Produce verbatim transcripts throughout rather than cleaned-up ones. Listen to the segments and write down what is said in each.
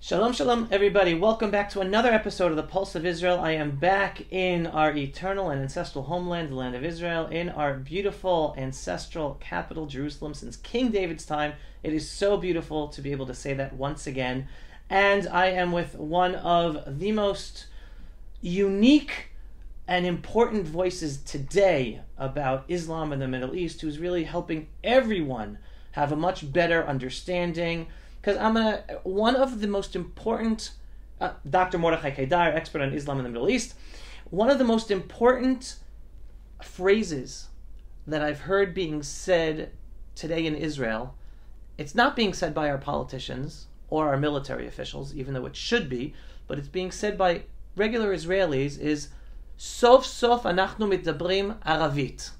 Shalom, shalom, everybody. Welcome back to another episode of The Pulse of Israel. I am back in our eternal and ancestral homeland, the land of Israel, in our beautiful ancestral capital, Jerusalem, since King David's time. It is so beautiful to be able to say that once again. And I am with one of the most unique and important voices today about Islam in the Middle East, who's really helping everyone have a much better understanding. Because I'm a, one of the most important, uh, Doctor Mordechai Kedar, expert on Islam in the Middle East, one of the most important phrases that I've heard being said today in Israel, it's not being said by our politicians or our military officials, even though it should be, but it's being said by regular Israelis, is Sof Sof Anachnu Mitabrim Aravit.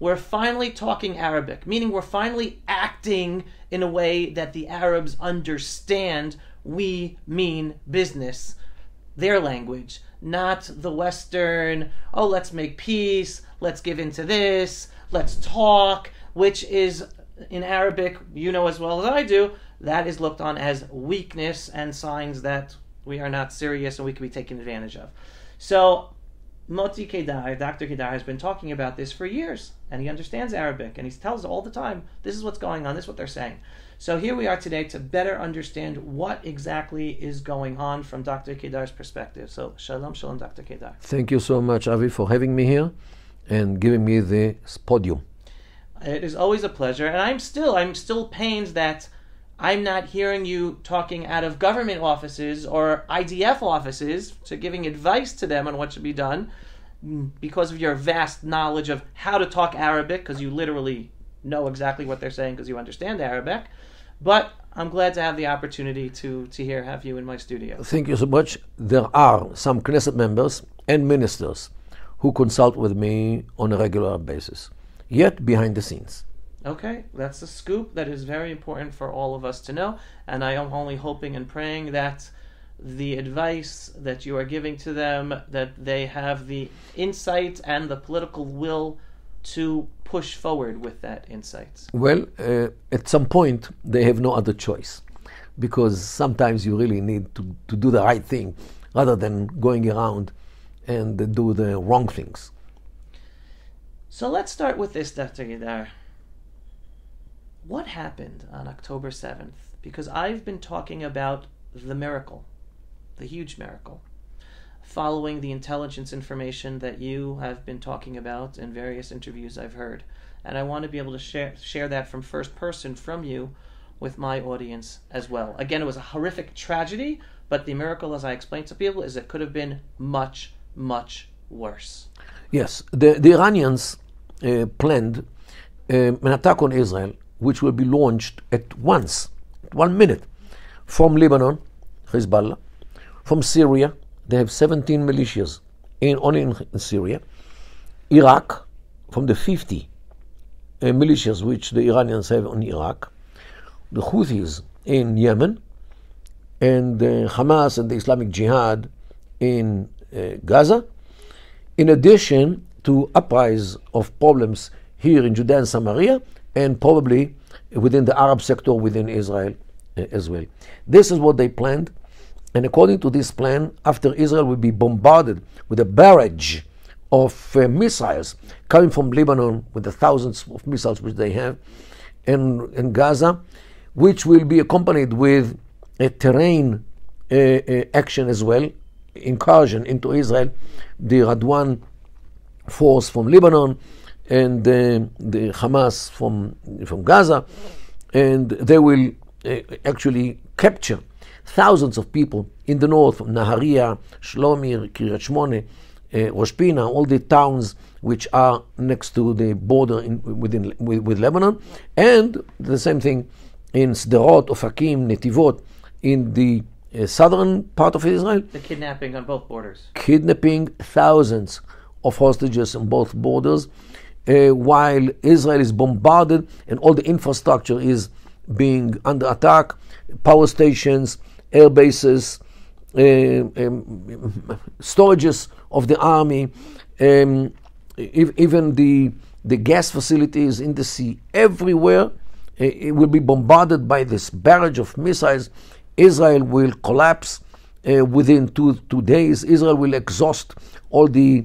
We're finally talking Arabic, meaning we're finally acting in a way that the Arabs understand we mean business, their language, not the Western, oh, let's make peace, let's give into this, let's talk, which is in Arabic, you know as well as I do, that is looked on as weakness and signs that we are not serious and we can be taken advantage of. So Moti Kedar, Doctor Kedar, has been talking about this for years, and he understands Arabic, and he tells all the time, this is what's going on, this is what they're saying. So here we are today to better understand what exactly is going on from Doctor Kedar's perspective. So shalom, shalom, Doctor Kedar. Thank you so much, Avi, for having me here and giving me the podium. It is always a pleasure, and I'm still, I'm still pained that I'm not hearing you talking out of government offices or I D F offices, so giving advice to them on what should be done, because of your vast knowledge of how to talk Arabic, because you literally know exactly what they're saying because you understand Arabic. But I'm glad to have the opportunity to, to hear, have you in my studio. Thank you so much. There are some Knesset members and ministers who consult with me on a regular basis, yet behind the scenes. Okay, that's a scoop that is very important for all of us to know, and I am only hoping and praying that the advice that you are giving to them, that they have the insight and the political will to push forward with that insight. Well, uh, at some point, they have no other choice, because sometimes you really need to, to do the right thing rather than going around and do the wrong things. So let's start with this, Doctor Kedar. What happened on October seventh? Because I've been talking about the miracle, the huge miracle, following the intelligence information that you have been talking about in various interviews I've heard. And I want to be able to share, share that from first person from you with my audience as well. Again, it was a horrific tragedy, but the miracle, as I explained to people, is it could have been much, much worse. Yes, the, the Iranians uh, planned uh, an attack on Israel, which will be launched at once, at one minute, from Lebanon, Hezbollah, from Syria, they have seventeen militias in, only in, in Syria, Iraq, from the fifty uh, militias which the Iranians have in Iraq, the Houthis in Yemen, and uh, Hamas and the Islamic Jihad in uh, Gaza, in addition to uprisings of problems here in Judea and Samaria, and probably within the Arab sector within Israel uh, as well. This is what they planned, and according to this plan, after Israel will be bombarded with a barrage of uh, missiles coming from Lebanon with the thousands of missiles which they have, and, and Gaza, which will be accompanied with a terrain uh, uh, action as well, incursion into Israel, the Radwan force from Lebanon, and uh, the Hamas from from Gaza, and they will uh, actually capture thousands of people in the north, from Nahariya, Shlomi, Kiryat Shmona, uh, Rosh Pina, all the towns which are next to the border in, within with, with Lebanon, and the same thing in Sderot, Ofakim, Netivot, in the uh, southern part of Israel. The kidnapping on both borders. Kidnapping thousands of hostages on both borders. Uh, while Israel is bombarded and all the infrastructure is being under attack, power stations, air bases, uh, um, storages of the army, um, if, even the, the gas facilities in the sea, everywhere, uh, it will be bombarded by this barrage of missiles Israel will collapse uh, within two, two days. Israel will exhaust all the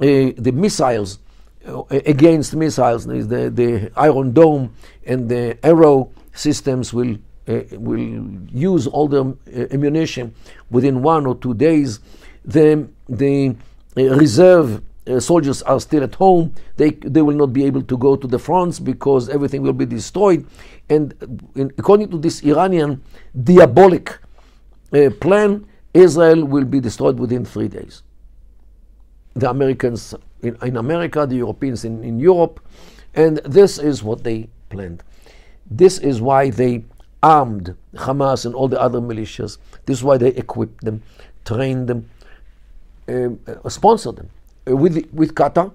uh, the missiles uh, against missiles. The, the Iron Dome and the Arrow systems will uh, will use all the uh, ammunition within one or two days. The the uh, reserve. Uh, soldiers are still at home. They they will not be able to go to the fronts because everything will be destroyed. And in, according to this Iranian diabolic uh, plan, Israel will be destroyed within three days. The Americans in, in America, the Europeans in, in Europe, and this is what they planned. This is why they armed Hamas and all the other militias. This is why they equipped them, trained them, uh, sponsored them. Uh, with with Qatar,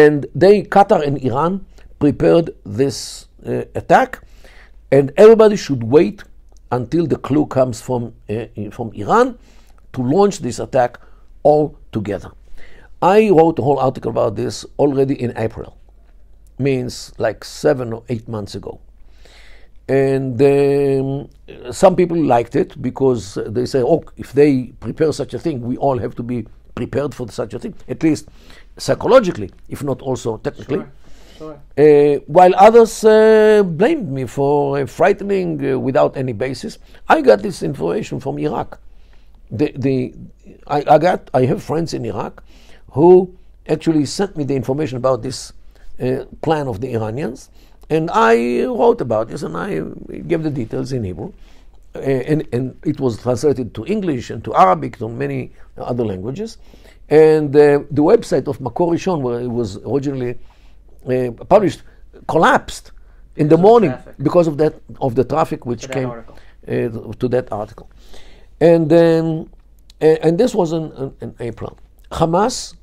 and they Qatar and Iran prepared this uh, attack, and everybody should wait until the clue comes from uh, from Iran to launch this attack all together. I wrote a whole article about this already in April, means like seven or eight months ago, and um, some people liked it because they say, "Oh, if they prepare such a thing, we all have to be prepared for such a thing, at least psychologically, if not also technically." Sure, sure. Uh, while others uh, blamed me for uh, frightening uh, without any basis. I got this information from Iraq. The, the I, I got I have friends in Iraq who actually sent me the information about this uh, plan of the Iranians, and I wrote about this and I gave the details in Hebrew. And, and it was translated to English and to Arabic, to many other languages. And uh, the website of Makor Rishon, where it was originally uh, published, collapsed in the morning because of that of the traffic which came uh, to that article. And um, and this was in, in April. Hamas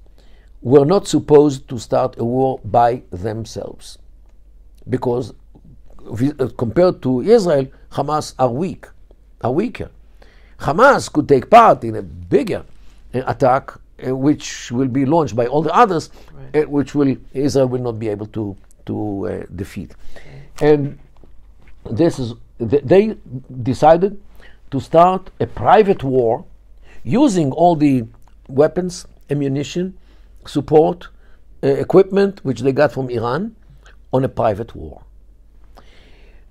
were not supposed to start a war by themselves because, compared to Israel, Hamas are weak. Are weaker. Hamas could take part in a bigger uh, attack, uh, which will be launched by all the others, right. uh, which will Israel will not be able to to uh, defeat. And this is th they decided to start a private war, using all the weapons, ammunition, support, uh, equipment which they got from Iran, on a private war.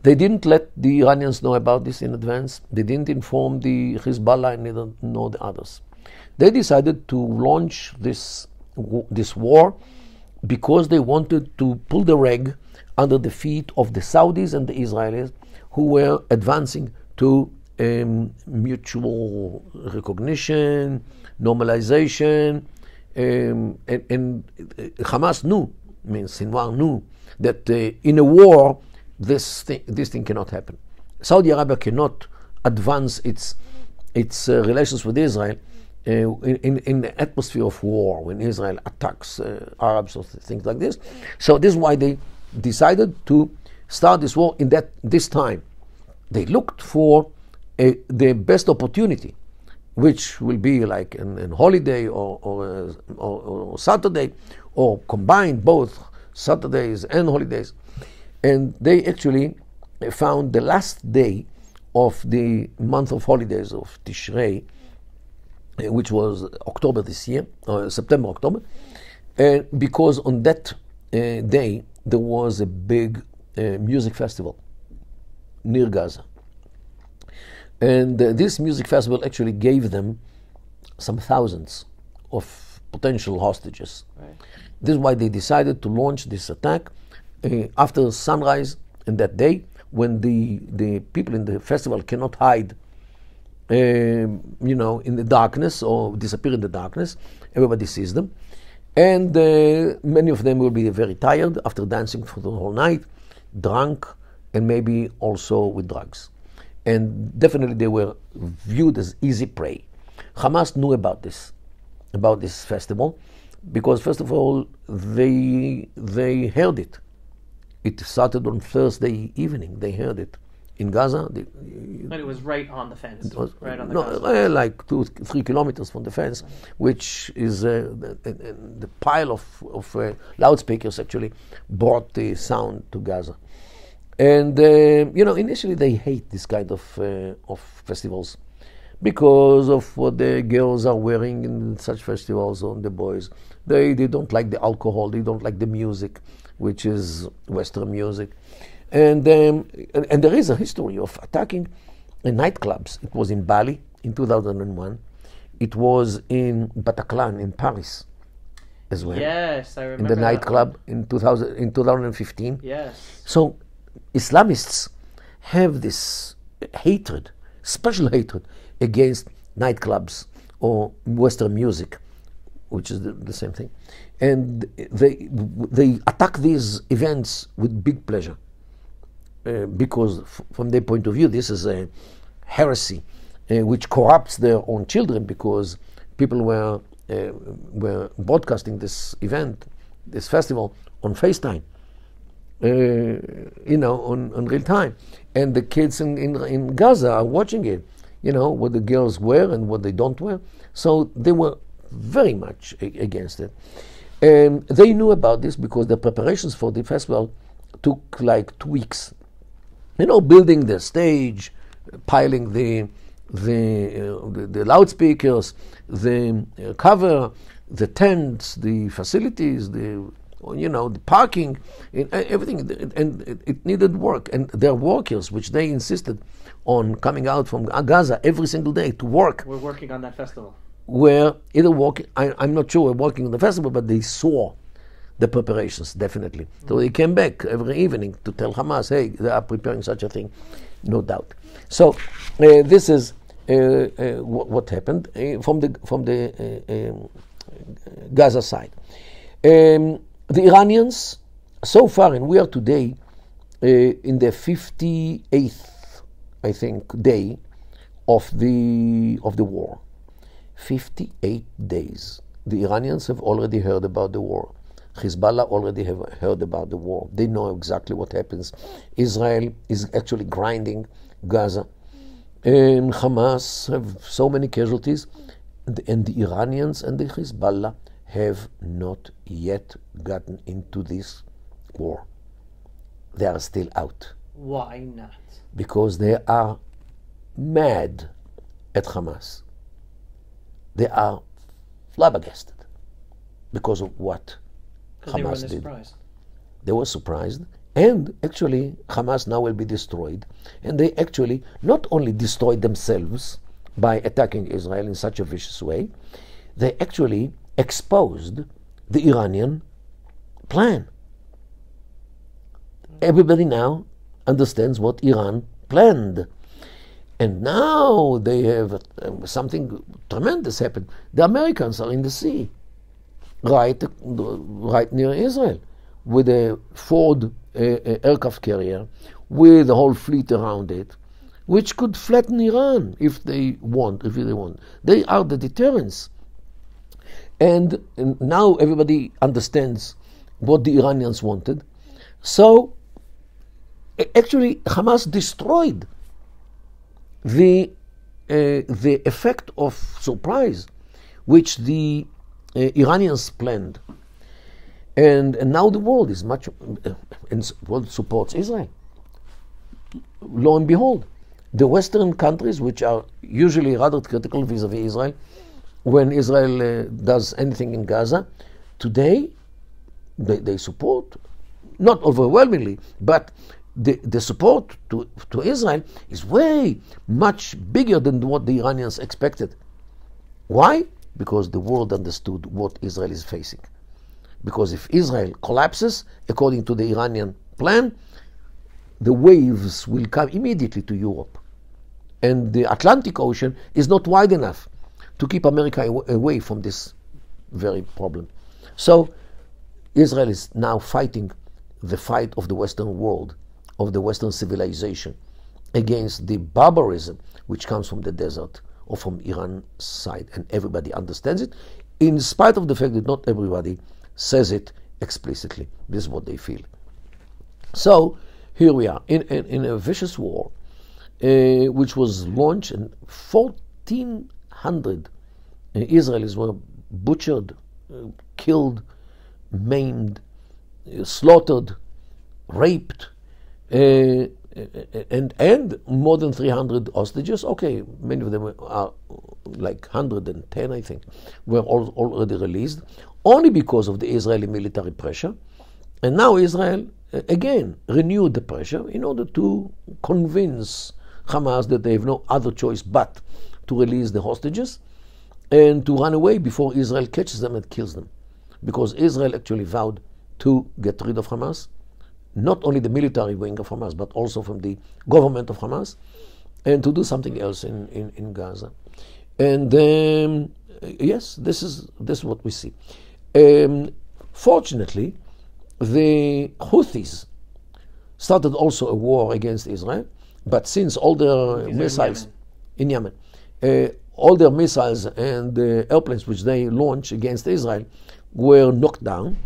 They didn't let the Iranians know about this in advance. They didn't inform the Hezbollah and neither nor the others. They decided to launch this, this war because they wanted to pull the rug under the feet of the Saudis and the Israelis, who were advancing to um, mutual recognition, normalization. Um, and, and Hamas knew, I mean, Sinwar knew, that uh, in a war, This thing, this thing cannot happen. Saudi Arabia cannot advance its its uh, relations with Israel uh, in, in in the atmosphere of war when Israel attacks uh, Arabs or th things like this. So this is why they decided to start this war in that this time. They looked for a, the best opportunity, which will be like an, an holiday or or, uh, or or Saturday, or combine both Saturdays and holidays. And they actually found the last day of the month of holidays of Tishrei, uh, which was October this year, uh, September, October, uh, because on that uh, day there was a big uh, music festival near Gaza. And uh, this music festival actually gave them some thousands of potential hostages. Right. This is why they decided to launch this attack Uh, after sunrise in that day, when the the people in the festival cannot hide, uh, you know, in the darkness or disappear in the darkness. Everybody sees them, and uh, many of them will be very tired after dancing for the whole night, drunk, and maybe also with drugs. And definitely they were viewed as easy prey. Hamas knew about this, about this festival, because first of all they they heard it. It started on Thursday evening. They heard it in Gaza. They, but it was right on the fence. It was, right on the no, Gaza. Like two, three kilometers from the fence, okay. Which is uh, the, the, the pile of, of uh, loudspeakers actually brought the sound to Gaza. And, uh, you know, initially they hate this kind of, uh, of festivals because of what the girls are wearing in such festivals on the boys. They, they don't like the alcohol, they don't like the music, which is Western music. And, um, and, and there is a history of attacking uh, nightclubs. It was in Bali in two thousand one. It was in Bataclan in Paris as well. Yes, I remember. In the nightclub in two thousand in two thousand fifteen. Yes. So Islamists have this hatred, special hatred against nightclubs or Western music, which is the, the same thing, and they they attack these events with big pleasure uh, because, f from their point of view, this is a heresy uh, which corrupts their own children because people were uh, were broadcasting this event, this festival on FaceTime. Uh, you know, on, on real time, and the kids in, in in Gaza are watching it. You know what the girls wear and what they don't wear. So they were very much a against it. Um, they knew about this because the preparations for the festival took like two weeks. You know, building the stage, piling the the uh, the, the loudspeakers, the uh, cover, the tents, the facilities, the. You know, the parking, it, everything, it, and it, it needed work. And their workers, which they insisted on coming out from Gaza every single day to work. We're working on that festival. Were either working, I'm not sure we're working on the festival, but they saw the preparations, definitely. Mm-hmm. So they came back every evening to tell Hamas, hey, they are preparing such a thing, no doubt. So uh, this is uh, uh, wh what happened uh, from the, from the uh, um, Gaza side. Um, The Iranians, so far, and we are today uh, in the fifty-eighth, I think, day of the of the war. fifty-eight days. The Iranians have already heard about the war. Hezbollah already have heard about the war. They know exactly what happens. Israel is actually grinding Gaza. And Hamas have so many casualties, and, and the Iranians and the Hezbollah have not yet gotten into this war. They are still out. Why not? Because they are mad at Hamas. They are flabbergasted because of what Hamas did. They were surprised, and actually Hamas now will be destroyed, and they actually not only destroyed themselves by attacking Israel in such a vicious way, they actually exposed the Iranian plan. Everybody now understands what Iran planned. And now they have uh, something tremendous happened. The Americans are in the sea, right, uh, right near Israel, with a Ford uh, uh, aircraft carrier, with a whole fleet around it, which could flatten Iran if they want, if they want. They are the deterrence. And, and now everybody understands what the Iranians wanted. So, actually, Hamas destroyed the, uh, the effect of surprise which the uh, Iranians planned. And, and now the world is much, uh, and the world supports Israel. Lo and behold, the Western countries, which are usually rather critical vis-a-vis Israel, when Israel uh, does anything in Gaza, today they, they support, not overwhelmingly, but the, the support to, to Israel is way much bigger than what the Iranians expected. Why? Because the world understood what Israel is facing. Because if Israel collapses, according to the Iranian plan, the waves will come immediately to Europe. And the Atlantic Ocean is not wide enough to keep America aw away from this very problem. So Israel is now fighting the fight of the Western world, of the Western civilization, against the barbarism which comes from the desert or from Iran's side. And everybody understands it, in spite of the fact that not everybody says it explicitly. This is what they feel. So here we are in, in, in a vicious war, uh, which was launched in fourteen hundred uh, Israelis were butchered, uh, killed, maimed, uh, slaughtered, raped, Uh, and and more than three hundred hostages. Okay, many of them are like one hundred ten, I think, were all, already released, only because of the Israeli military pressure. And now Israel uh, again renewed the pressure in order to convince Hamas that they have no other choice but to release the hostages and to run away before Israel catches them and kills them, because Israel actually vowed to get rid of Hamas, not only the military wing of Hamas, but also from the government of Hamas, and to do something else in, in, in Gaza. And um, yes, this is, this is what we see. Um, fortunately, the Houthis started also a war against Israel, but since all their Israel missiles in Yemen, in Yemen uh, all their missiles and uh, airplanes which they launched against Israel were knocked down,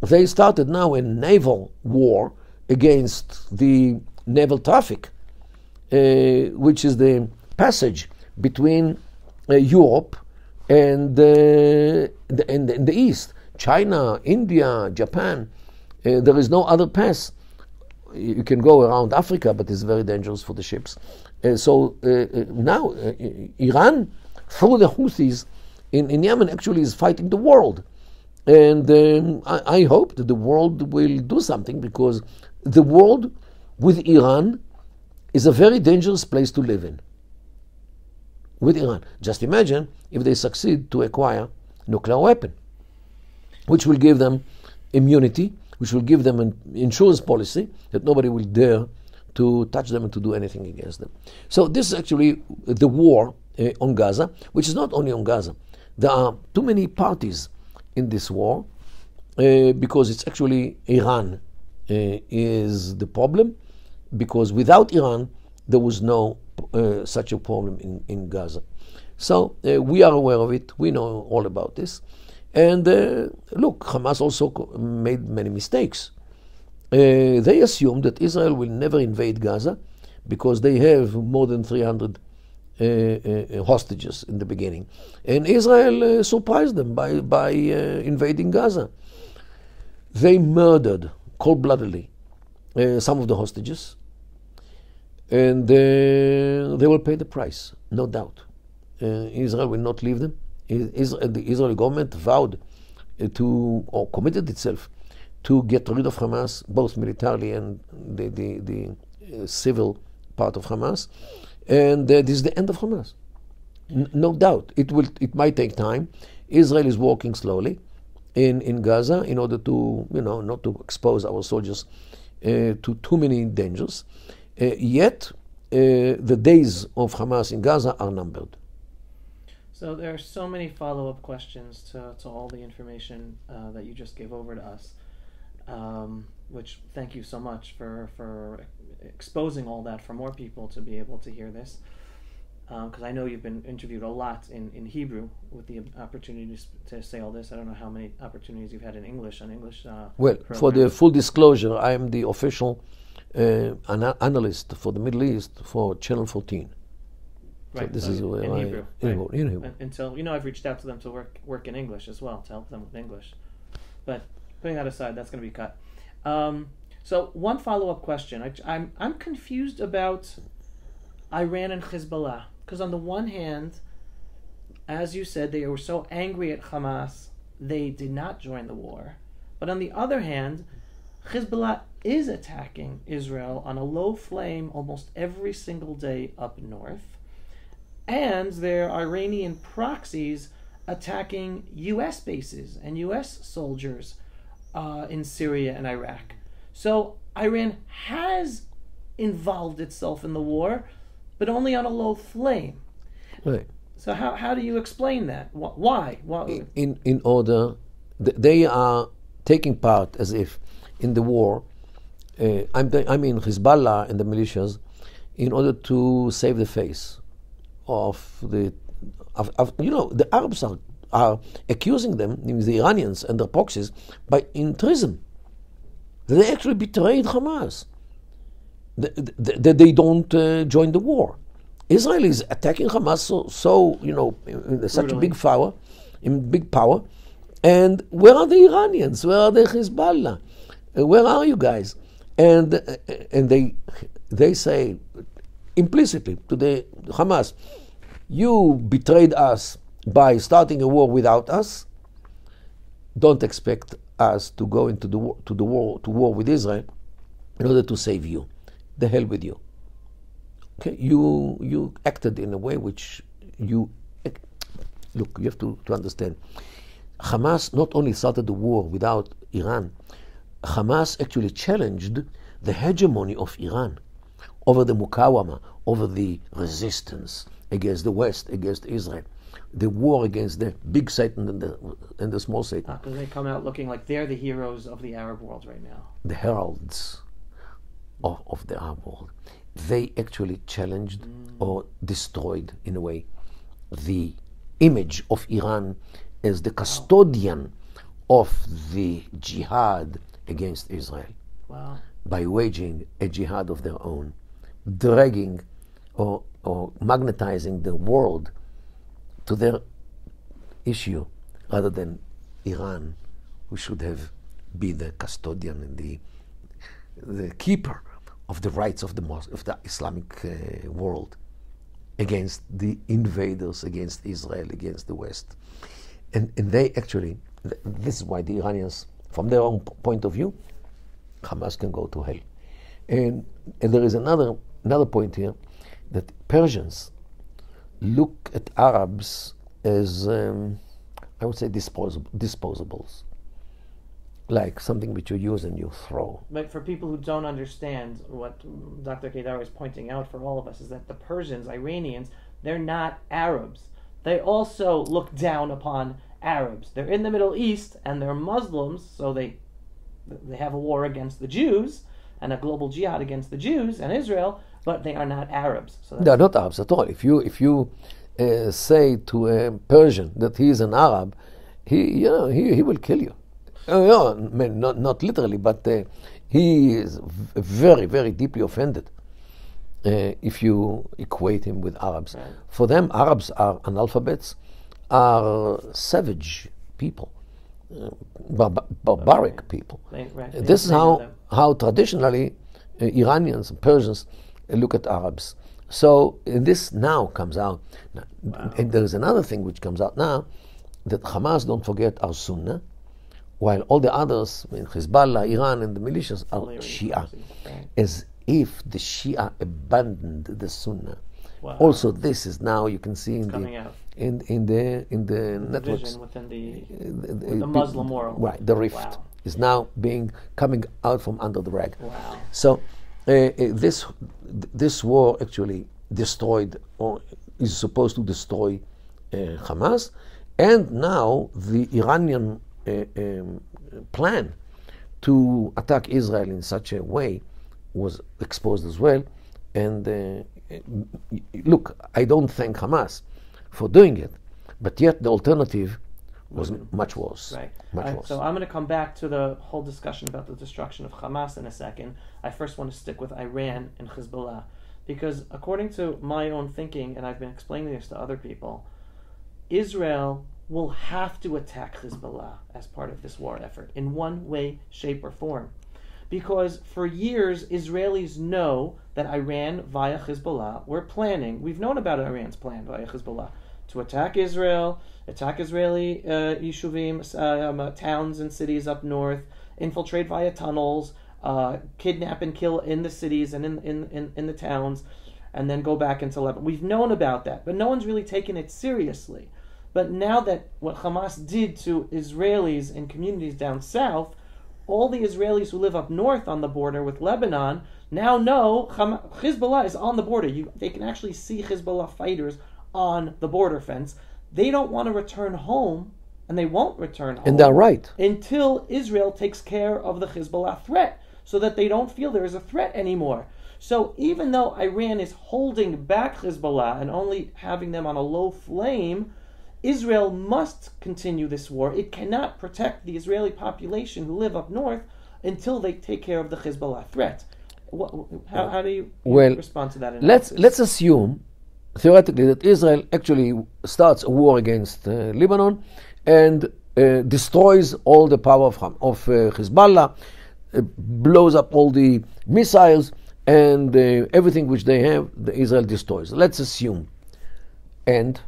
they started now a naval war against the naval traffic, uh, which is the passage between uh, Europe and, uh, the, and, and the East. China, India, Japan, uh, there is no other pass. You can go around Africa, but it's very dangerous for the ships. Uh, so uh, now uh, Iran, through the Houthis in, in Yemen, actually is fighting the world. And um, I, I hope that the world will do something, because the world with Iran is a very dangerous place to live in. With Iran. Just imagine if they succeed to acquire nuclear weapon, which will give them immunity, which will give them an insurance policy that nobody will dare to touch them and to do anything against them. So this is actually the war uh, on Gaza, which is not only on Gaza. There are too many parties in this war, uh, because it's actually Iran uh, is the problem, because without Iran there was no uh, such a problem in, in Gaza. So uh, we are aware of it, we know all about this. And uh, look, Hamas also co made many mistakes. Uh, they assumed that Israel will never invade Gaza because they have more than three hundred Uh, uh, hostages in the beginning, and Israel uh, surprised them by by uh, invading Gaza. They murdered cold-bloodedly uh, some of the hostages, and uh, they will pay the price, no doubt. Uh, Israel will not leave them. Israel, the Israeli government vowed uh, to, or committed itself to, get rid of Hamas, both militarily and the the, the uh, civil part of Hamas. And uh, this is the end of Hamas, N no doubt. It will. It might take time. Israel is walking slowly in, in Gaza in order to, you know, not to expose our soldiers uh, to too many dangers. Uh, yet, uh, the days of Hamas in Gaza are numbered. So there are so many follow-up questions to, to all the information uh, that you just gave over to us, um, which thank you so much for, for exposing all that for more people to be able to hear this, because um, I know you've been interviewed a lot in, in Hebrew with the opportunity to say all this. I don't know how many opportunities you've had in English, on English uh, well, programs. For the full disclosure, I am the official uh, an analyst for the Middle East for Channel fourteen. Right, so this so is in, I, Hebrew, I, right? in Hebrew. Until, you know, I've reached out to them to work, work in English as well, to help them with English. But putting that aside, that's going to be cut. Um, So one follow-up question. I, I'm, I'm confused about Iran and Hezbollah, because on the one hand, as you said, they were so angry at Hamas, they did not join the war. But on the other hand, Hezbollah is attacking Israel on a low flame almost every single day up north, and their Iranian proxies attacking U S bases and U S soldiers uh, in Syria and Iraq. So Iran has involved itself in the war, but only on a low flame. Right. So how, how do you explain that? Why? Why? In, in order, they are taking part as if in the war, uh, I'm the, I mean Hezbollah and the militias, in order to save the face of the, of, of, you know, the Arabs are, are accusing them, the Iranians and their proxies, by treason. They actually betrayed Hamas, that they don't uh, join the war. Israel is attacking Hamas so, so you know, in such a big power, in big power. And where are the Iranians? Where are the Hezbollah? Uh, where are you guys? and and they they say implicitly to the Hamas, you betrayed us by starting a war without us. Don't expect us to go into the war, to the war to war with Israel in order to save you. The hell with you. Okay, you you acted in a way which you look. You have to to understand. Hamas not only started the war without Iran. Hamas actually challenged the hegemony of Iran over the mukawama, over the resistance against the West, against Israel. The war against the big Satan and the, and the small Satan. Because they come out looking like they're the heroes of the Arab world right now. The heralds of, of the Arab world. They actually challenged mm. or destroyed, in a way, the image of Iran as the custodian wow. of the jihad against Israel. Wow. By waging a jihad of their own, dragging or, or magnetizing the world to their issue, rather than Iran, who should have been the custodian and the the keeper of the rights of the Mos of the Islamic uh, world against the invaders, against Israel, against the West, and and they actually th this is why the Iranians, from their own point of view, Hamas can go to hell, and and there is another another point here that Persians look at Arabs as, um, I would say, disposable, disposables, like something which you use and you throw. But for people who don't understand, what Doctor Kedar is pointing out for all of us is that the Persians, Iranians, they're not Arabs. They also look down upon Arabs. They're in the Middle East and they're Muslims, so they they have a war against the Jews and a global jihad against the Jews and Israel. But they are not Arabs. So they are not Arabs at all. If you if you uh, say to a Persian that he is an Arab, he you know, he he will kill you. Uh, you know, I mean, not not literally, but uh, he is very very deeply offended uh, if you equate him with Arabs. Right. For them, Arabs are analphabets, are savage people, uh, bar bar barbaric okay. people. They, right. This they is how how traditionally uh, Iranians and Persians look at Arabs. So and this now comes out. Now, wow. And there is another thing which comes out now, that Hamas, don't forget, are Sunnah, while all the others, I mean, Hezbollah, Iran, and the militias are Shia, as if the Shia abandoned the Sunnah. Wow. Also, this is now you can see in the in, in the in the, the networks within the, uh, the, the, the Muslim world. Right, the rift wow. is now being coming out from under the rag. Wow. So. Uh, this this war actually destroyed, or is supposed to destroy, uh, Hamas, and now the Iranian uh, um, plan to attack Israel in such a way was exposed as well. And uh, look, I don't thank Hamas for doing it, but yet the alternative was mm-hmm. much worse. Right. Much right. worse. So I'm going to come back to the whole discussion about the destruction of Hamas in a second. I first want to stick with Iran and Hezbollah, because according to my own thinking, and I've been explaining this to other people, Israel will have to attack Hezbollah as part of this war effort in one way, shape, or form. Because for years, Israelis know that Iran, via Hezbollah, we're planning, we've known about Iran's plan via Hezbollah, to attack Israel, attack Israeli uh, yeshuvim, uh, towns and cities up north, infiltrate via tunnels, uh, kidnap and kill in the cities and in, in, in, in the towns, and then go back into Lebanon. We've known about that, but no one's really taken it seriously. But now that what Hamas did to Israelis and communities down south, all the Israelis who live up north on the border with Lebanon now know Hezbollah is on the border. You, they can actually see Hezbollah fighters on the border fence. They don't want to return home, and they won't return home. And they're right. Until Israel takes care of the Hezbollah threat, so that they don't feel there is a threat anymore. So even though Iran is holding back Hezbollah and only having them on a low flame, Israel must continue this war. It cannot protect the Israeli population who live up north until they take care of the Hezbollah threat. What, how, how do you well, respond to that analysis? Let's let's assume, theoretically, that Israel actually starts a war against uh, Lebanon and uh, destroys all the power of, Ham of uh, Hezbollah, uh, blows up all the missiles, and uh, everything which they have, the Israel destroys. Let's assume. And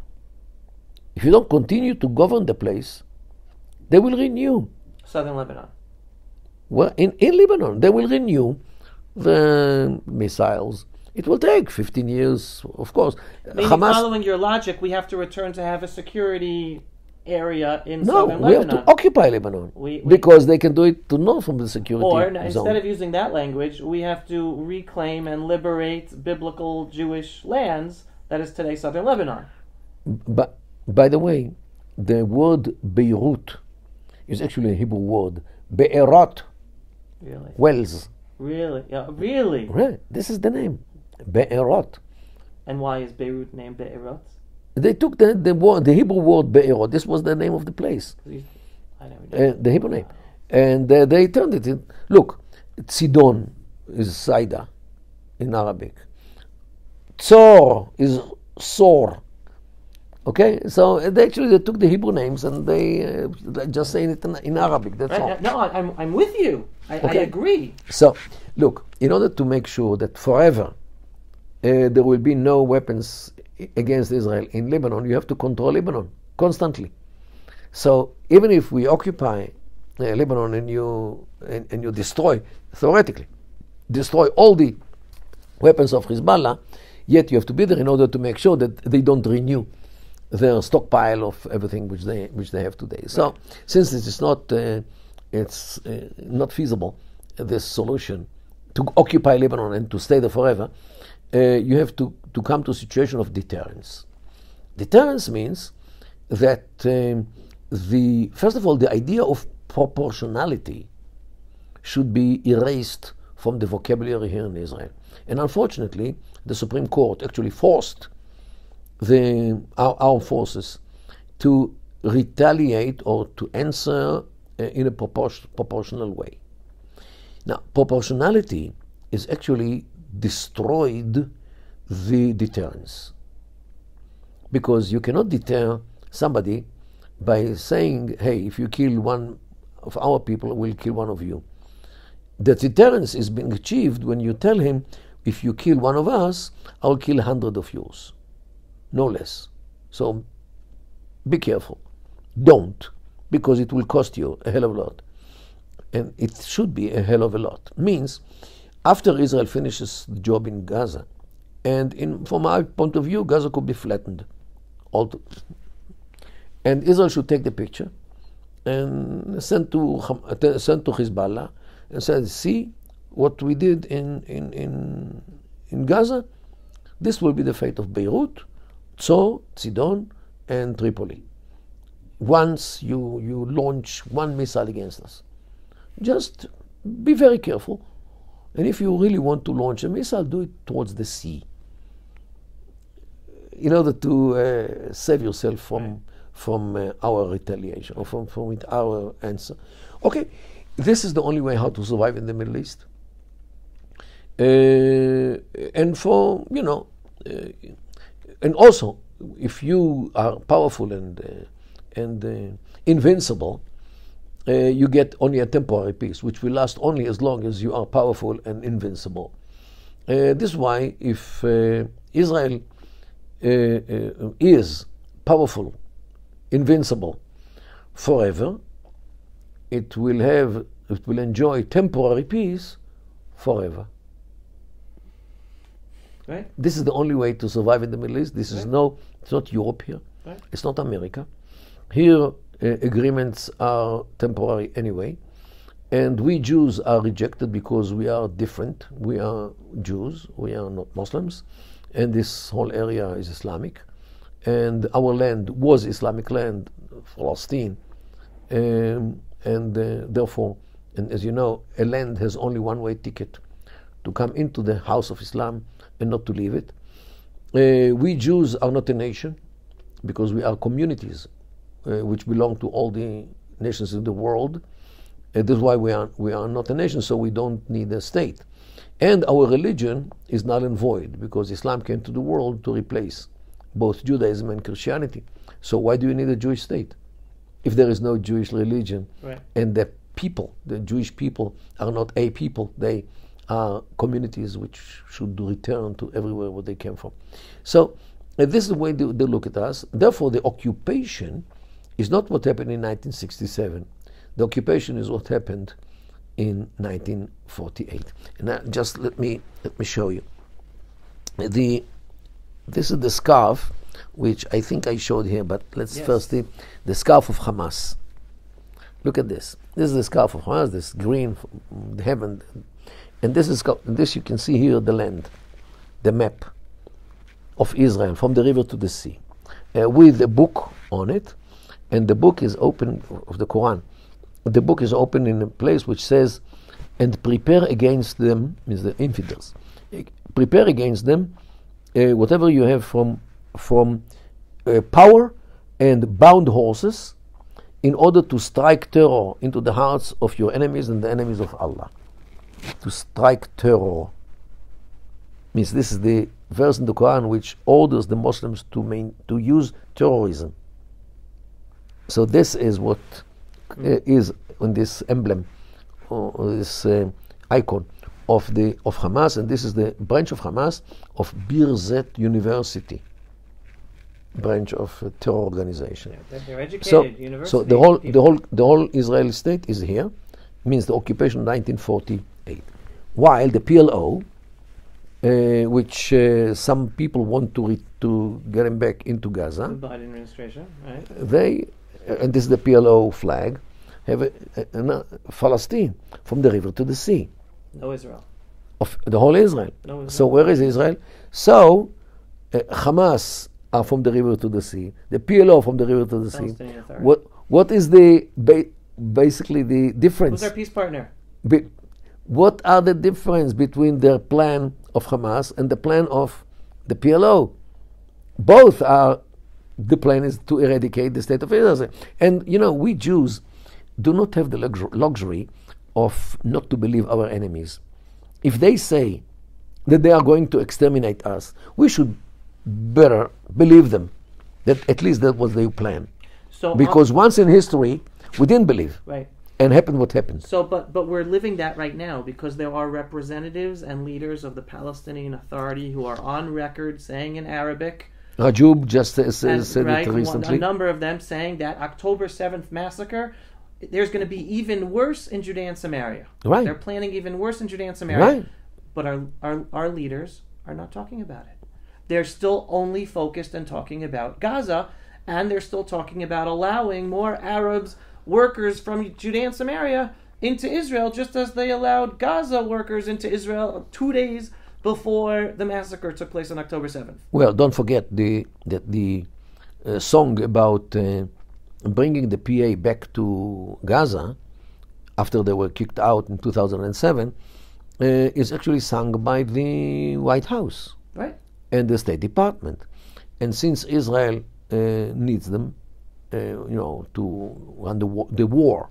if you don't continue to govern the place, they will renew. Southern Lebanon. Well, in, in Lebanon, they will renew the missiles. It will take fifteen years, of course. Maybe Hamas, following your logic, we have to return to have a security area in no, southern Lebanon. No, we have to occupy Lebanon, we, we, because they can do it to north from the security or, zone. Or instead of using that language, we have to reclaim and liberate biblical Jewish lands, that is today southern Lebanon. But, by the way, the word Beirut is actually a Hebrew word. Be'erot. Really? Wells. Really? Yeah, really? Right. This is the name. Be'erot. And why is Beirut named Be'erot? They took the the, word, the Hebrew word Be'erot. This was the name of the place. I never did. Uh, the Hebrew name. Wow. And uh, they turned it in. Look, Sidon is Saida in Arabic. Tzor is Sor. Okay, so they actually they took the Hebrew names and they uh, just saying it in, in Arabic. That's right, all. No, I'm I'm with you. I, okay. I agree. So, look, in order to make sure that forever uh, there will be no weapons against Israel in Lebanon, you have to control Lebanon constantly. So, even if we occupy uh, Lebanon and you and, and you destroy theoretically, destroy all the weapons of Hezbollah, yet you have to be there in order to make sure that they don't renew their stockpile of everything which they which they have today. So, since this is not uh, it's uh, not feasible, uh, this solution to occupy Lebanon and to stay there forever, uh, you have to to come to a situation of deterrence. Deterrence means that um, the first of all the idea of proportionality should be erased from the vocabulary here in Israel, and unfortunately, the Supreme Court actually forced the our, our forces to retaliate or to answer uh, in a proportion, proportional way. Now, proportionality is actually destroyed the deterrence, because you cannot deter somebody by saying, hey, if you kill one of our people, we'll kill one of you. The deterrence is being achieved when you tell him, if you kill one of us, I'll kill a hundred of yours. No less. So be careful. Don't, because it will cost you a hell of a lot. And it should be a hell of a lot. Means, after Israel finishes the job in Gaza, and in, from my point of view, Gaza could be flattened. All to, and Israel should take the picture and send to, send to Hezbollah and say, see what we did in, in, in, in Gaza? This will be the fate of Beirut, Tzor, Sidon, and Tripoli. Once you, you launch one missile against us, just be very careful. And if you really want to launch a missile, do it towards the sea, in order to uh, save yourself from from uh, our retaliation or from from it, our answer. Okay, this is the only way how to survive in the Middle East. Uh, and for you know. Uh, And also, if you are powerful and uh, and uh, invincible, uh, you get only a temporary peace, which will last only as long as you are powerful and invincible. Uh, this is why, if uh, Israel uh, uh, is powerful, invincible, forever, it will have it will enjoy temporary peace forever. Right. This is the only way to survive in the Middle East. This right. is no, it's not Europe here. Right. It's not America. Here, uh, agreements are temporary anyway. And we Jews are rejected because we are different. We are Jews. We are not Muslims. And this whole area is Islamic. And our land was Islamic land, Palestine. Um, and uh, therefore, and as you know, a land has only one-way ticket to come into the house of Islam and not to leave it. Uh, we Jews are not a nation, because we are communities uh, which belong to all the nations in the world. Uh, that's why we are we are not a nation, so we don't need a state. And our religion is null and void, because Islam came to the world to replace both Judaism and Christianity. So why do you need a Jewish state if there is no Jewish religion? Right. And the people, the Jewish people, are not a people. They are communities which should return to everywhere where they came from. So uh, this is the way they, they look at us. Therefore, the occupation is not what happened in nineteen sixty-seven. The occupation is what happened in nineteen forty-eight. And uh, just let me let me show you. The this is the scarf, which I think I showed here, but let's yes. first see the scarf of Hamas. Look at this. This is the scarf of Hamas, this green heaven. And this is this you can see here the land, the map of Israel from the river to the sea, uh, with a book on it, and the book is open of the Quran. The book is open in a place which says, "And prepare against them," means the infidels. Prepare against them uh, whatever you have from from uh, power and bound horses, in order to strike terror into the hearts of your enemies and the enemies of Allah. To strike terror means this is the verse in the Quran which orders the Muslims to main, to use terrorism. So this is what uh, is on this emblem, or this uh, icon of the of Hamas, and this is the branch of Hamas of Birzeit University. Branch of uh, terror organization. Yeah, they're educated, so, university. So the whole, the whole, the whole Israeli state is here, means the occupation of nineteen forty-eight. While the P L O, uh, which uh, some people want to re to get them back into Gaza, the Biden administration, right? They uh, and this is the P L O flag, have a, a, a, a Palestine from the river to the sea. No Israel. Of the whole Israel. No Israel. So where is Israel? So uh, Hamas are from the river to the sea. The P L O from the river to the sea. What what is the ba basically the difference? Who's our peace partner? Be what are the difference between their plan of Hamas and the plan of the P L O? Both are the plan is to eradicate the state of Israel. And you know, we Jews do not have the luxury, luxury of not to believe our enemies. If they say that they are going to exterminate us, we should better believe them. That at least that was their plan. So because once in history we didn't believe, right? And happened what happened. So, but but we're living that right now because there are representatives and leaders of the Palestinian Authority who are on record saying in Arabic. Rajoub just uh, said, and, said right, it recently. A number of them saying that October seventh massacre. There's going to be even worse in Judea and Samaria. Right. They're planning even worse in Judea and Samaria. Right. But our our our leaders are not talking about it. They're still only focused on talking about Gaza, and they're still talking about allowing more Arabs, workers from Judea and Samaria into Israel, just as they allowed Gaza workers into Israel two days before the massacre took place on October seventh. Well, don't forget the that the uh, song about uh, bringing the P A back to Gaza after they were kicked out in two thousand seven uh, is actually sung by the White House. Right. And the State Department, and since Israel uh, needs them, uh, you know, to run the, wa the war,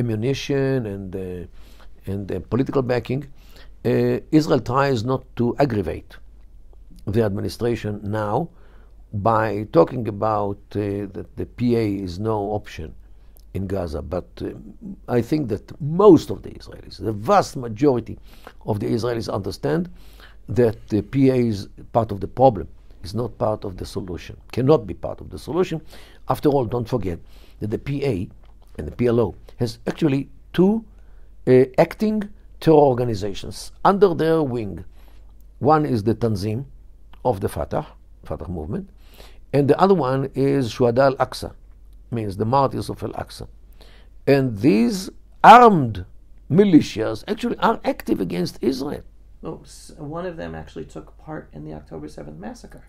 ammunition and uh, and uh, political backing, uh, Israel tries not to aggravate the administration now by talking about uh, that the P A is no option in Gaza. But uh, I think that most of the Israelis, the vast majority of the Israelis, understand that the P A is part of the problem, is not part of the solution, cannot be part of the solution. After all, don't forget that the P A and the P L O has actually two uh, acting terror organizations under their wing. One is the Tanzim of the Fatah, Fatah movement, and the other one is Shuad al-Aqsa, means the martyrs of Al-Aqsa. And these armed militias actually are active against Israel. Oh, one of them actually took part in the October seventh massacre.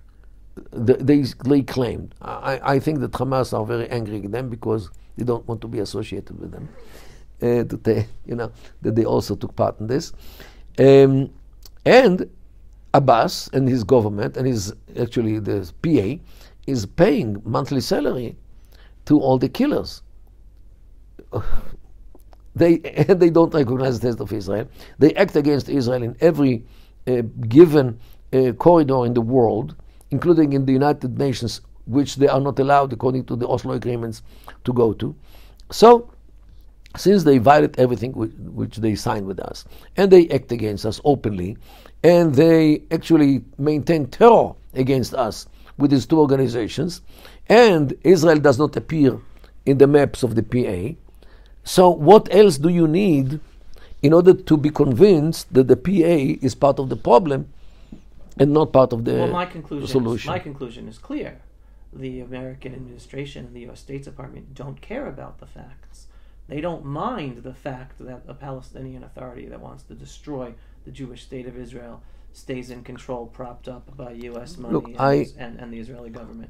The, they, they claimed. I, I think that Hamas are very angry at them because they don't want to be associated with them. Uh, that they, you know, that they also took part in this. Um, and Abbas and his government, and his actually the P A, is paying monthly salary to all the killers. They and they don't recognize the state of Israel. They act against Israel in every uh, given uh, corridor in the world, including in the United Nations, which they are not allowed, according to the Oslo agreements, to go to. So since they violate everything which, which they signed with us, and they act against us openly, and they actually maintain terror against us with these two organizations, and Israel does not appear in the maps of the P A. So what else do you need in order to be convinced that the P A is part of the problem and not part of the well, my conclusion solution? Is, my conclusion is clear. The American administration and the U S State Department don't care about the facts. They don't mind the fact that a Palestinian Authority that wants to destroy the Jewish state of Israel stays in control, propped up by U S money look, and, I, and, and the Israeli government.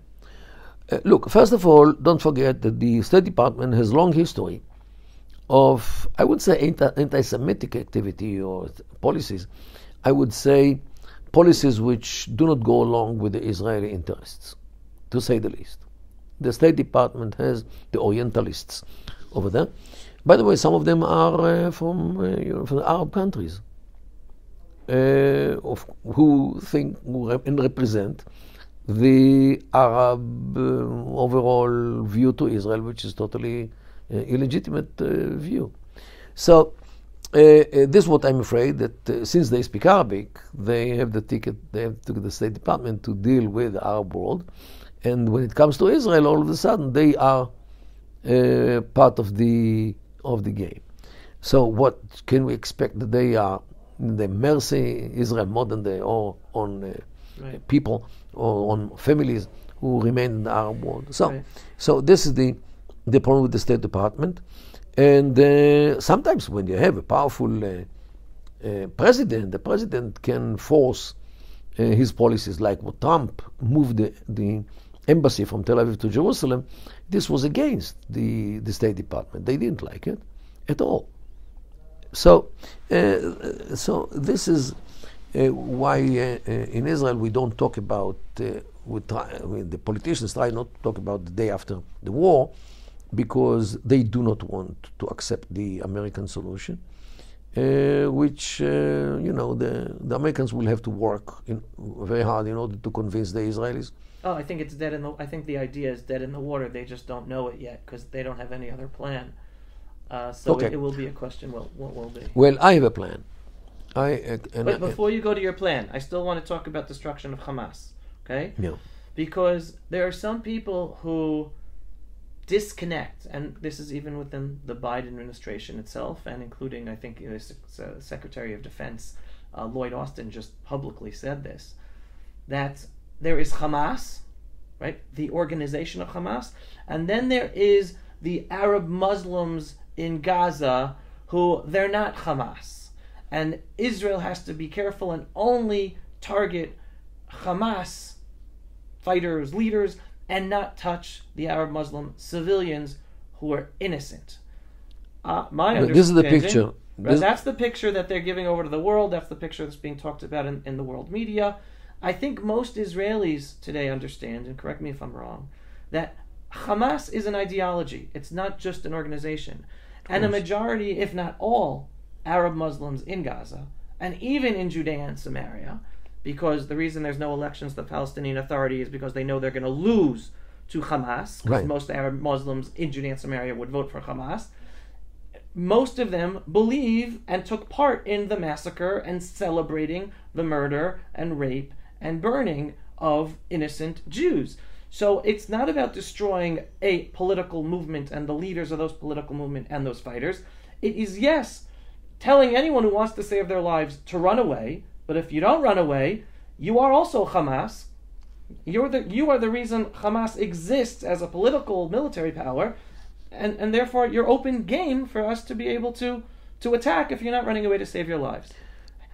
Uh, look, first of all, don't forget that the State Department has long history of, I would say, anti- anti-Semitic activity or th- policies. I would say policies which do not go along with the Israeli interests, to say the least. The State Department has the Orientalists over there. By the way, some of them are uh, from, uh, you know, from Arab countries, uh, of who think who rep- and represent the Arab uh, overall view to Israel, which is totally uh, illegitimate uh, view. So uh, uh, this is what I'm afraid that uh, since they speak Arabic, they have the ticket. They have to the State Department to deal with the Arab world, and when it comes to Israel, all of a sudden they are. Uh, part of the of the game. So what can we expect that they are the mercy Israel more than they are on uh, right. people or on families who remain in the Arab world. So right. so this is the the problem with the State Department. And uh, sometimes when you have a powerful uh, uh, president, the president can force uh, his policies, like what Trump moved the the embassy from Tel Aviv to Jerusalem. This was against the, the State Department. They didn't like it at all. So, uh, so this is uh, why uh, uh, in Israel we don't talk about. Uh, we try, I mean, the politicians try not to talk about the day after the war, because they do not want to accept the American solution, uh, which uh, you know the the Americans will have to work in very hard in order to convince the Israelis. Oh, I think it's dead in the. I think the idea is dead in the water. They just don't know it yet because they don't have any other plan. Uh, so okay. it, it will be a question. What what will be? Well, I have a plan. I. Uh, and but I, before uh, you go to your plan, I still want to talk about destruction of Hamas. Okay. No. Because there are some people who disconnect, and this is even within the Biden administration itself, and including I think you know, uh, Secretary of Defense uh, Lloyd Austin just publicly said this, that. There is Hamas, right? The organization of Hamas. And then there is the Arab Muslims in Gaza who, they're not Hamas. And Israel has to be careful and only target Hamas fighters, leaders, and not touch the Arab Muslim civilians who are innocent. Uh, my understanding... This is the picture. Right, that's the picture that they're giving over to the world. That's the picture that's being talked about in, in the world media. I think most Israelis today understand, and correct me if I'm wrong, that Hamas is an ideology. It's not just an organization. And a majority, if not all, Arab Muslims in Gaza, and even in Judea and Samaria, because the reason there's no elections to the Palestinian Authority is because they know they're going to lose to Hamas, because right. most Arab Muslims in Judea and Samaria would vote for Hamas. Most of them believe and took part in the massacre and celebrating the murder and rape and burning of innocent Jews. So it's not about destroying a political movement and the leaders of those political movement and those fighters. It is, yes, telling anyone who wants to save their lives to run away, but if you don't run away, you are also Hamas. You're the, you are the reason Hamas exists as a political military power, and, and therefore you're open game for us to be able to, to attack if you're not running away to save your lives.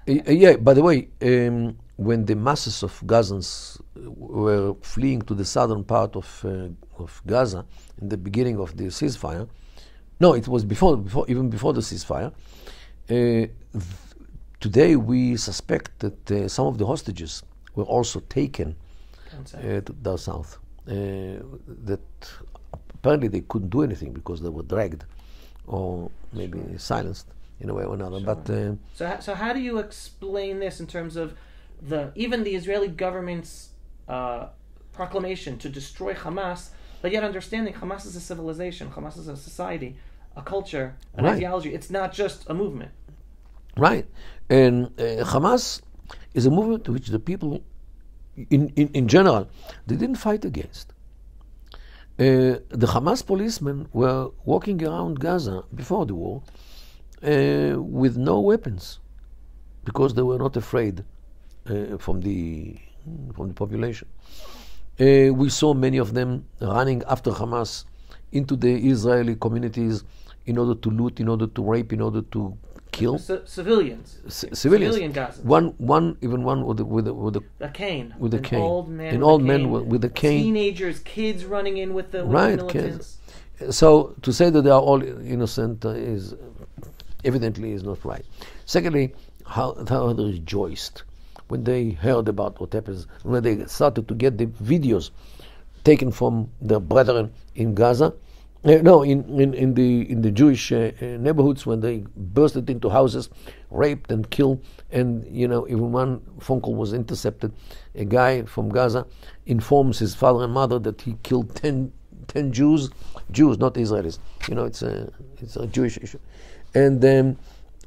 Uh, yeah, by the way, um, when the masses of Gazans were fleeing to the southern part of uh, of Gaza in the beginning of the ceasefire, no, it was before, before even before the ceasefire. Uh, today we suspect that uh, some of the hostages were also taken uh, to the south. Uh, that apparently they couldn't do anything because they were dragged or maybe sure. silenced in a way or another. Sure. But uh, so, so how do you explain this in terms of? The, even the Israeli government's uh, proclamation to destroy Hamas, but yet understanding Hamas is a civilization, Hamas is a society, a culture, an right. ideology. It's not just a movement. Right. And uh, Hamas is a movement which the people, in, in, in general, they didn't fight against. Uh, the Hamas policemen were walking around Gaza before the war uh, with no weapons because they were not afraid uh, from the from the population. Uh, we saw many of them running after Hamas into the Israeli communities in order to loot, in order to rape, in order to kill C civilians. C civilians. Civilian Gazans. One, one, even one with a, with a, with a, a cane. With a An cane. Old man. An old man with, with a cane. Teenagers, kids running in with the with right. The militants. So to say that they are all innocent uh, is evidently is not right. Secondly, how, how they rejoiced when they heard about what happens, when they started to get the videos taken from their brethren in Gaza. Uh, no, in, in, in the in the Jewish uh, uh, neighborhoods, when they bursted into houses, raped and killed, and you know, even one phone call was intercepted. A guy from Gaza informs his father and mother that he killed ten, ten Jews, Jews, not Israelis. You know, it's a it's a Jewish issue, and um,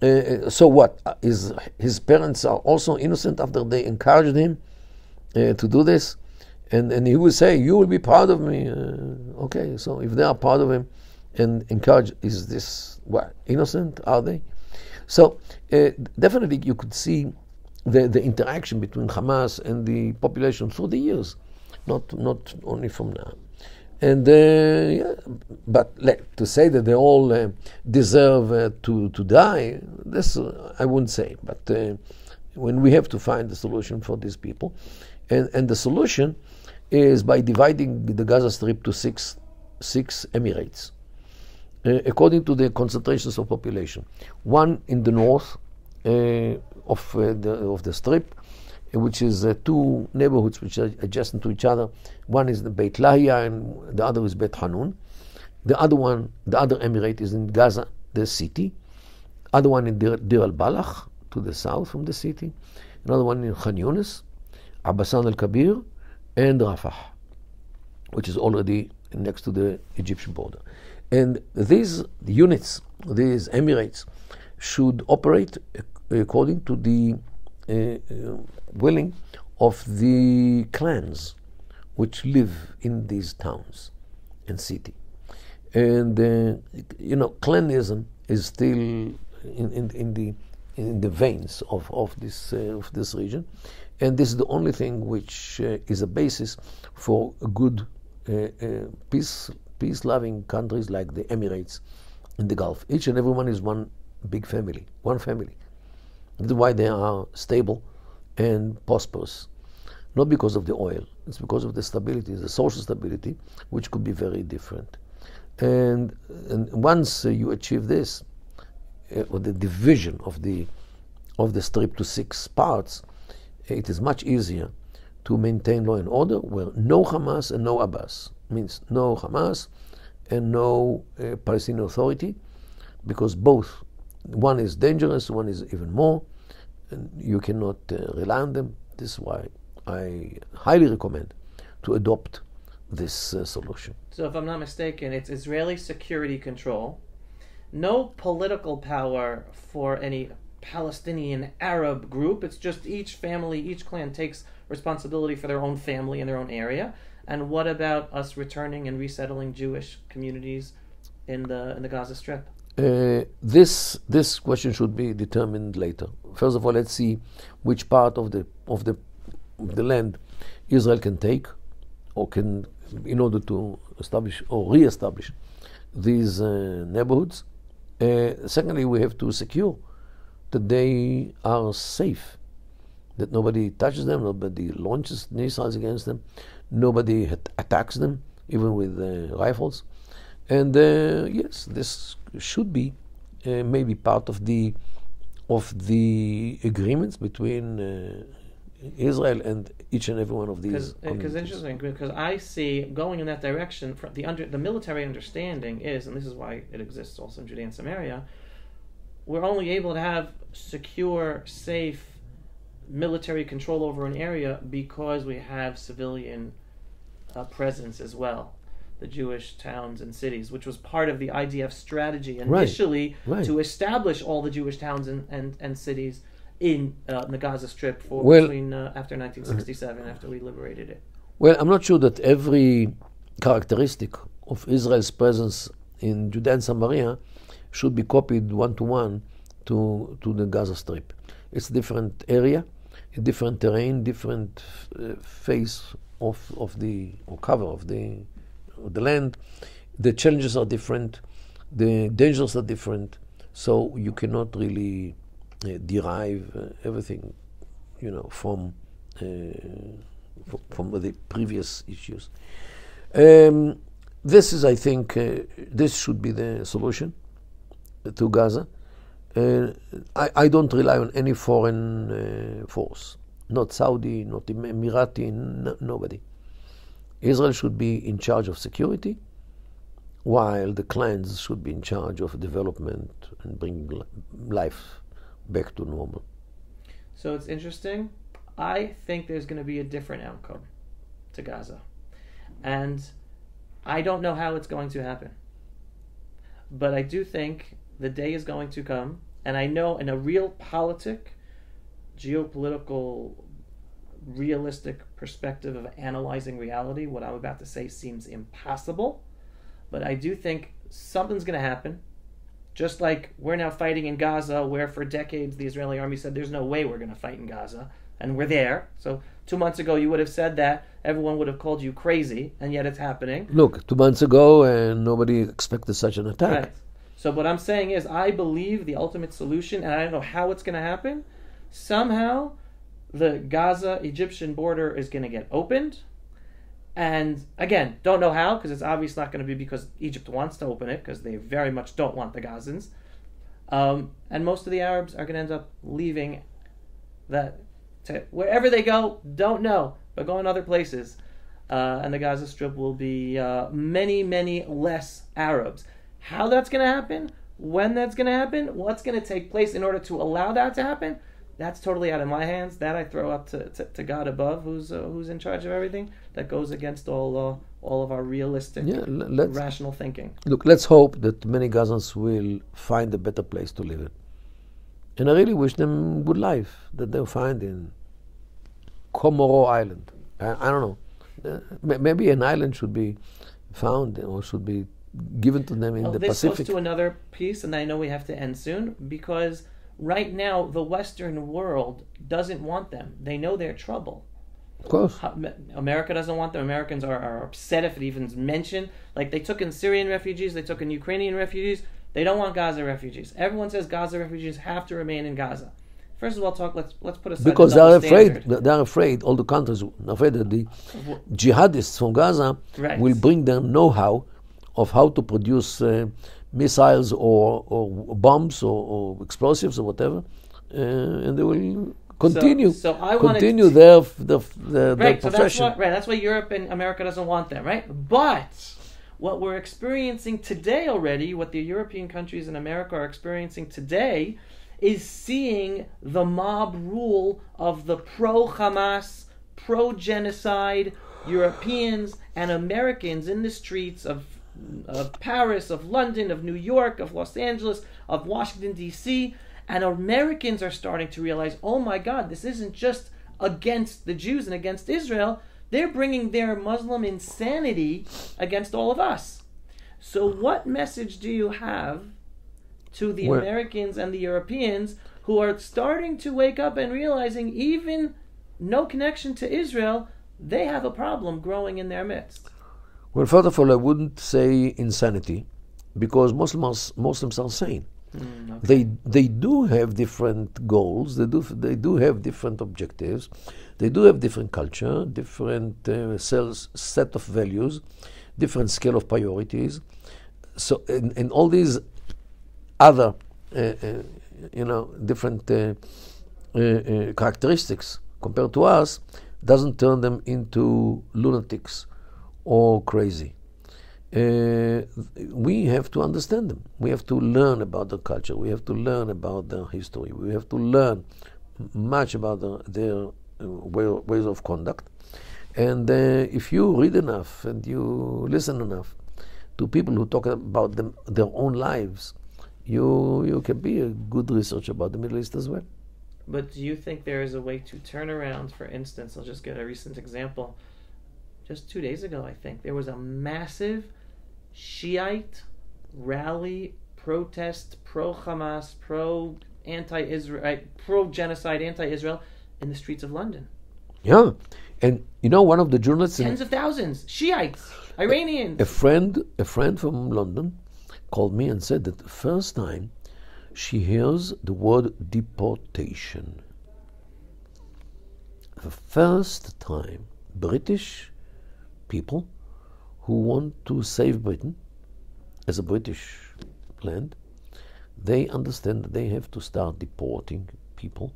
uh, so what? Uh, his his parents are also innocent after they encouraged him uh, to do this. And, and he will say, you will be part of me. Uh, okay, so if they are part of him and encourage, is this, what, innocent? Are they? So uh, definitely you could see the, the interaction between Hamas and the population through the years, not, not only from now. And uh, yeah, but like, to say that they all uh, deserve uh, to, to die, this uh, I wouldn't say. But uh, when we have to find the solution for these people, and, and the solution is by dividing the Gaza Strip to six, six emirates, uh, according to the concentrations of population. One in the north uh, of, uh, the, of the Strip, uh, which is uh, two neighborhoods which are adjacent to each other. One is the Beit Lahia and the other is Beit Hanun. The other one, the other emirate is in Gaza, the city. Other one in Deir, Deir al-Balah, to the south from the city. Another one in Khan Yunis, Abasan al-Kabir, and Rafah, which is already next to the Egyptian border. And these units, these emirates, should operate according to the uh, willing of the clans which live in these towns and city. And, uh, you know, clanism is still in, in, in, the, in the veins of, of, this, uh, of this region. And this is the only thing which uh, is a basis for a good, uh, uh, peace, peace-loving countries like the Emirates in the Gulf. Each and everyone is one big family, one family. That's why they are stable and prosperous. Not because of the oil, it's because of the stability, the social stability, which could be very different. And, and once uh, you achieve this, uh, or the division of the, of the strip to six parts, it is much easier to maintain law and order where no Hamas and no Abbas, means no Hamas and no uh, Palestinian Authority, because both, one is dangerous, one is even more, and you cannot uh, rely on them. This is why I highly recommend to adopt this uh, solution. So if I'm not mistaken, it's Israeli security control, no political power for any Palestinian Arab group. It's just each family, each clan takes responsibility for their own family and their own area. And what about us returning and resettling Jewish communities in the in the Gaza Strip? Uh, this this question should be determined later. First of all, let's see which part of the of the of the land Israel can take, or can, in order to establish or re-establish these uh, neighborhoods. Uh, secondly, we have to secure that they are safe, that nobody touches them, nobody launches missiles against them, nobody attacks them, even with uh, rifles. And uh, yes, this should be uh, maybe part of the of the agreements between uh, Israel and each and every one of these. Because interesting, because I see going in that direction. From the under the military understanding is, and this is why it exists also in Judea and Samaria, we're only able to have secure, safe military control over an area because we have civilian uh, presence as well. the Jewish towns and cities, which was part of the I D F's strategy initially right, right. to establish all the Jewish towns and, and, and cities in, uh, in the Gaza Strip for well, between uh, after nineteen sixty-seven, after we liberated it. Well, I'm not sure that every characteristic of Israel's presence in Judea and Samaria should be copied one-to-one to, to the Gaza Strip. It's a different area, a different terrain, different uh, face of, of the, or cover of the, of the land. The challenges are different, the dangers are different, so you cannot really uh, derive uh, everything, you know, from, uh, f from the previous issues. Um, this is, I think, uh, this should be the solution to Gaza. Uh, I, I don't rely on any foreign uh, force, not Saudi, not Emirati, n nobody. Israel should be in charge of security, while the clans should be in charge of development and bringing li life back to normal. So it's interesting. I think there's going to be a different outcome to Gaza. And I don't know how it's going to happen. But I do think the day is going to come, and I know in a real politic, geopolitical, realistic perspective of analyzing reality, what I'm about to say seems impossible, but I do think something's going to happen. Just like we're now fighting in Gaza, where for decades the Israeli army said there's no way we're going to fight in Gaza, and we're there. So two months ago you would have said that, everyone would have called you crazy, and yet it's happening. Look, two months ago and uh, nobody expected such an attack. Right. So what I'm saying is, I believe the ultimate solution, and I don't know how it's going to happen, somehow the Gaza-Egyptian border is going to get opened. And again, don't know how, because it's obviously not going to be because Egypt wants to open it, because they very much don't want the Gazans. Um, and most of the Arabs are going to end up leaving that to wherever they go, don't know, but going other places. Uh, and the Gaza Strip will be uh, many, many less Arabs. How that's going to happen, when that's going to happen, what's going to take place in order to allow that to happen, that's totally out of my hands. That I throw up to, to, to God above, who's uh, who's in charge of everything. That goes against all uh, all of our realistic, yeah, rational thinking. Look, let's hope that many Gazans will find a better place to live in. And I really wish them good life, that they'll find in Comoro Island. I, I don't know. Uh, maybe an island should be found or should be given to them in oh, the this Pacific. This goes to another piece, and I know we have to end soon, because right now the Western world doesn't want them. They know they're trouble. Of course. America doesn't want them. Americans are, are upset if it even mentioned. Like, they took in Syrian refugees, they took in Ukrainian refugees. They don't want Gaza refugees. Everyone says Gaza refugees have to remain in Gaza. First of all, talk. Let's let's put aside because the they're afraid. Standard. They're afraid. All the countries are afraid that the jihadists from Gaza right. will bring them know-how of how to produce uh, missiles or, or bombs or, or explosives or whatever, uh, and they will continue so, so I continue their, their, their, right, their so profession. That's what, right, that's why Europe and America doesn't want them, right? But what we're experiencing today already, what the European countries and America are experiencing today, is seeing the mob rule of the pro-Hamas, pro-genocide Europeans and Americans in the streets of of Paris, of London, of New York, of Los Angeles, of Washington, D C, and Americans are starting to realize, oh my God, this isn't just against the Jews and against Israel. They're bringing their Muslim insanity against all of us. So what message do you have to the Where? Americans and the Europeans who are starting to wake up and realizing, even no connection to Israel, they have a problem growing in their midst? Well, first of all, I wouldn't say insanity, because Muslims Muslims are sane. Mm, okay. They they do have different goals. They do they do have different objectives. They do have different culture, different uh, cells, set of values, different scale of priorities. So, and, and all these other, uh, uh, you know, different uh, uh, uh, characteristics compared to us doesn't turn them into lunatics or crazy. Uh, we have to understand them. We have to learn about their culture. We have to learn about their history. We have to learn much about their, their uh, way, ways of conduct. And uh, if you read enough and you listen enough to people who talk about them, their own lives, you you can be a good researcher about the Middle East as well. But do you think there is a way to turn around? For instance, I'll just get a recent example. Just two days ago, I think, there was a massive Shiite rally, protest, pro-Hamas, pro-anti-Israel, pro-genocide, anti-Israel, in the streets of London. Yeah. And, you know, one of the journalists... Tens of thousands, Shiites, Iranians. A friend, a friend from London called me and said that the first time she hears the word deportation. The first time British people who want to save Britain as a British land, they understand that they have to start deporting people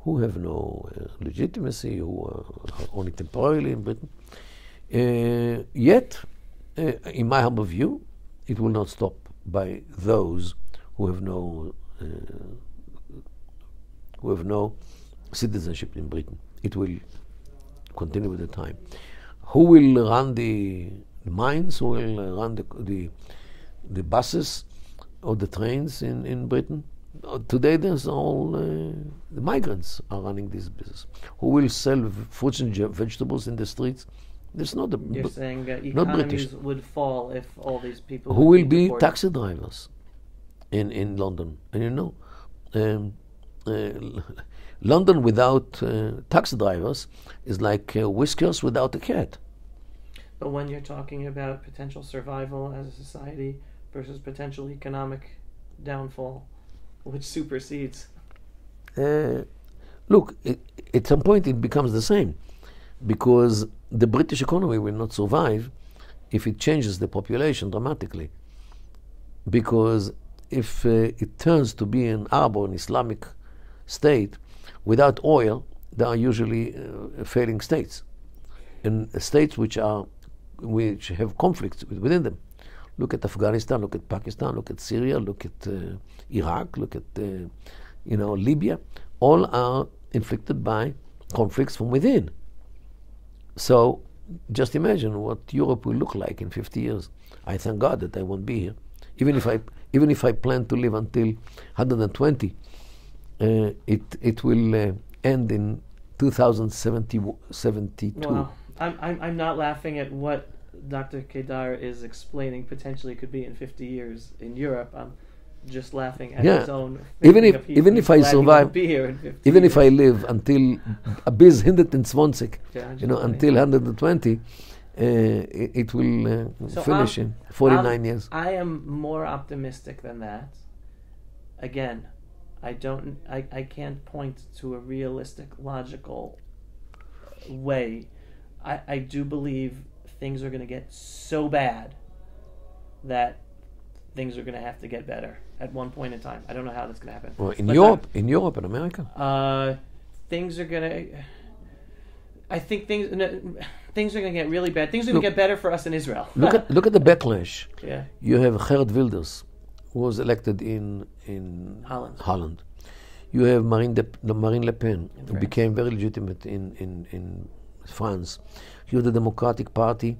who have no uh, legitimacy, who are only temporarily in Britain. Uh, yet, uh, in my humble view, it will not stop by those who have no uh, who have no citizenship in Britain. It will continue with the time. Who will run the mines? Who will uh, run the, the the buses or the trains in, in Britain? Uh, today, there's all uh, the migrants are running this business. Who will sell v- fruits and j- vegetables in the streets? There's not the You're b- saying uh, economies would fall if all these people. Who will be, be taxi drivers in in London? And you know, um, uh, London without uh, taxi drivers is like uh, Whiskers without a cat. But when you're talking about potential survival as a society versus potential economic downfall, which supersedes? Uh, look, it, at some point it becomes the same, because the British economy will not survive if it changes the population dramatically. Because if uh, it turns to be an Arab or an Islamic state, without oil, there are usually uh, failing states, and states which are which have conflicts within them. Look at Afghanistan, look at Pakistan, look at Syria, look at uh, Iraq, look at uh, you know Libya. All are inflicted by conflicts from within. So just imagine what Europe will look like in fifty years. I thank God that I won't be here, even if I even if I plan to live until one hundred twenty. Uh, it it will uh, end in two thousand seventy-two. Wow. I'm, I'm I'm not laughing at what Doctor Kedar is explaining potentially could be in fifty years in Europe. I'm just laughing at yeah. his own. Even if even if I survive, be here in even years. If I live until a bis one hundred twenty, you know, until one hundred twenty, uh, it, it will uh, so finish I'm, in forty-nine I'm, years. I am more optimistic than that. Again, I don't. I, I can't point to a realistic, logical way. I, I do believe things are going to get so bad that things are going to have to get better at one point in time. I don't know how that's going to happen. Well, in but Europe, I'm, in Europe and America, uh, things are going to. I think things no, things are going to get really bad. Things are going to get better for us in Israel. look at look at the backlash. Yeah, you have Geert Wilders, who was elected in in Holland. Holland. You have Marine Le, Marine Le Pen, who became very legitimate in, in, in France. You have the Democratic Party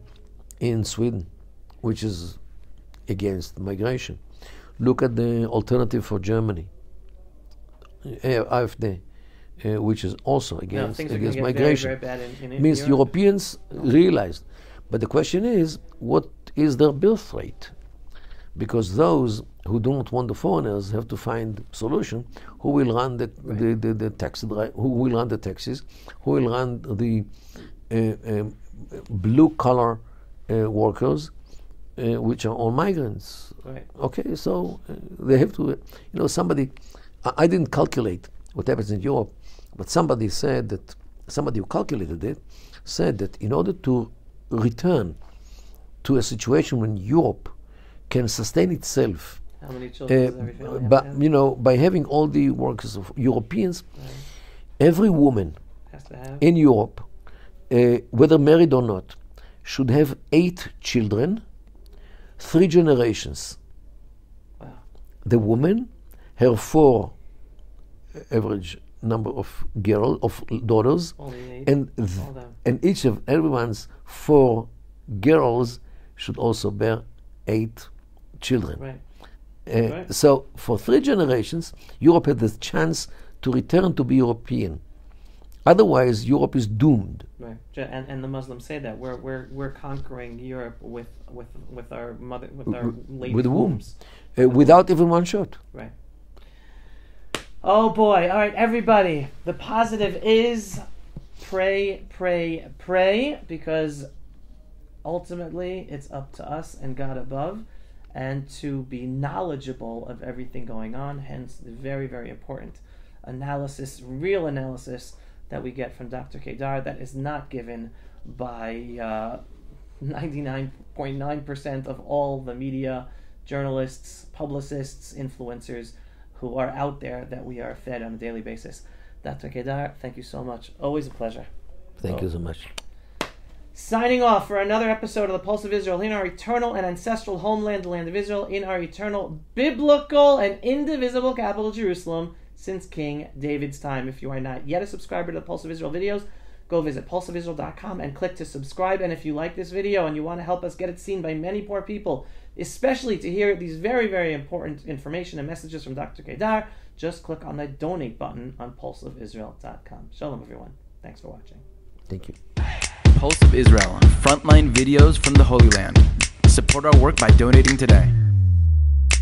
in Sweden, which is against migration. Look at the alternative for Germany, AfD, uh, which is also against, no, against migration. Very, very bad in, in means Europe. Europeans realized. But the question is, what is their birth rate? Because those who don't want the foreigners have to find solution. Who will run the right. the, the, the taxi dri- Who will run the taxis? Who will run the uh, uh, blue collar uh, workers, uh, which are all migrants? Right. Okay, so uh, they have to. Uh, you know, somebody. I, I didn't calculate what happens in Europe, but somebody said that somebody who calculated it said that in order to return to a situation when Europe can sustain itself. How many children does every family have? But you know, by having all the workers of Europeans, right. every woman has to have. In Europe, uh, whether married or not, should have eight children, three generations. Wow. The woman, her four average number of girls, of daughters, and th and each of everyone's four girls should also bear eight children. Right. Uh, right. So for three generations, Europe had the chance to return to be European. Otherwise, Europe is doomed. Right, and, and the Muslims say that we're we're we're conquering Europe with with with our mother with our lady with wombs, uh, without even one shot. Right. Oh boy! All right, everybody. The positive is pray, pray, pray, because ultimately it's up to us and God above, and to be knowledgeable of everything going on. Hence, the very very important analysis, real analysis, that we get from Doctor Kedar that is not given by ninety-nine point nine percent uh, of all the media, journalists, publicists, influencers who are out there that we are fed on a daily basis. Doctor Kedar, thank you so much. Always a pleasure. Thank oh. you so much. Signing off for another episode of The Pulse of Israel, in our eternal and ancestral homeland, the land of Israel, in our eternal, biblical, and indivisible capital, Jerusalem, since King David's time. If you are not yet a subscriber to the Pulse of Israel videos, go visit pulse of israel dot com and click to subscribe. And if you like this video and you want to help us get it seen by many poor people, especially to hear these very, very important information and messages from Doctor Kedar, just click on the donate button on pulse of israel dot com. Shalom, everyone. Thanks for watching. Thank you. Pulse of Israel, frontline videos from the Holy Land. Support our work by donating today.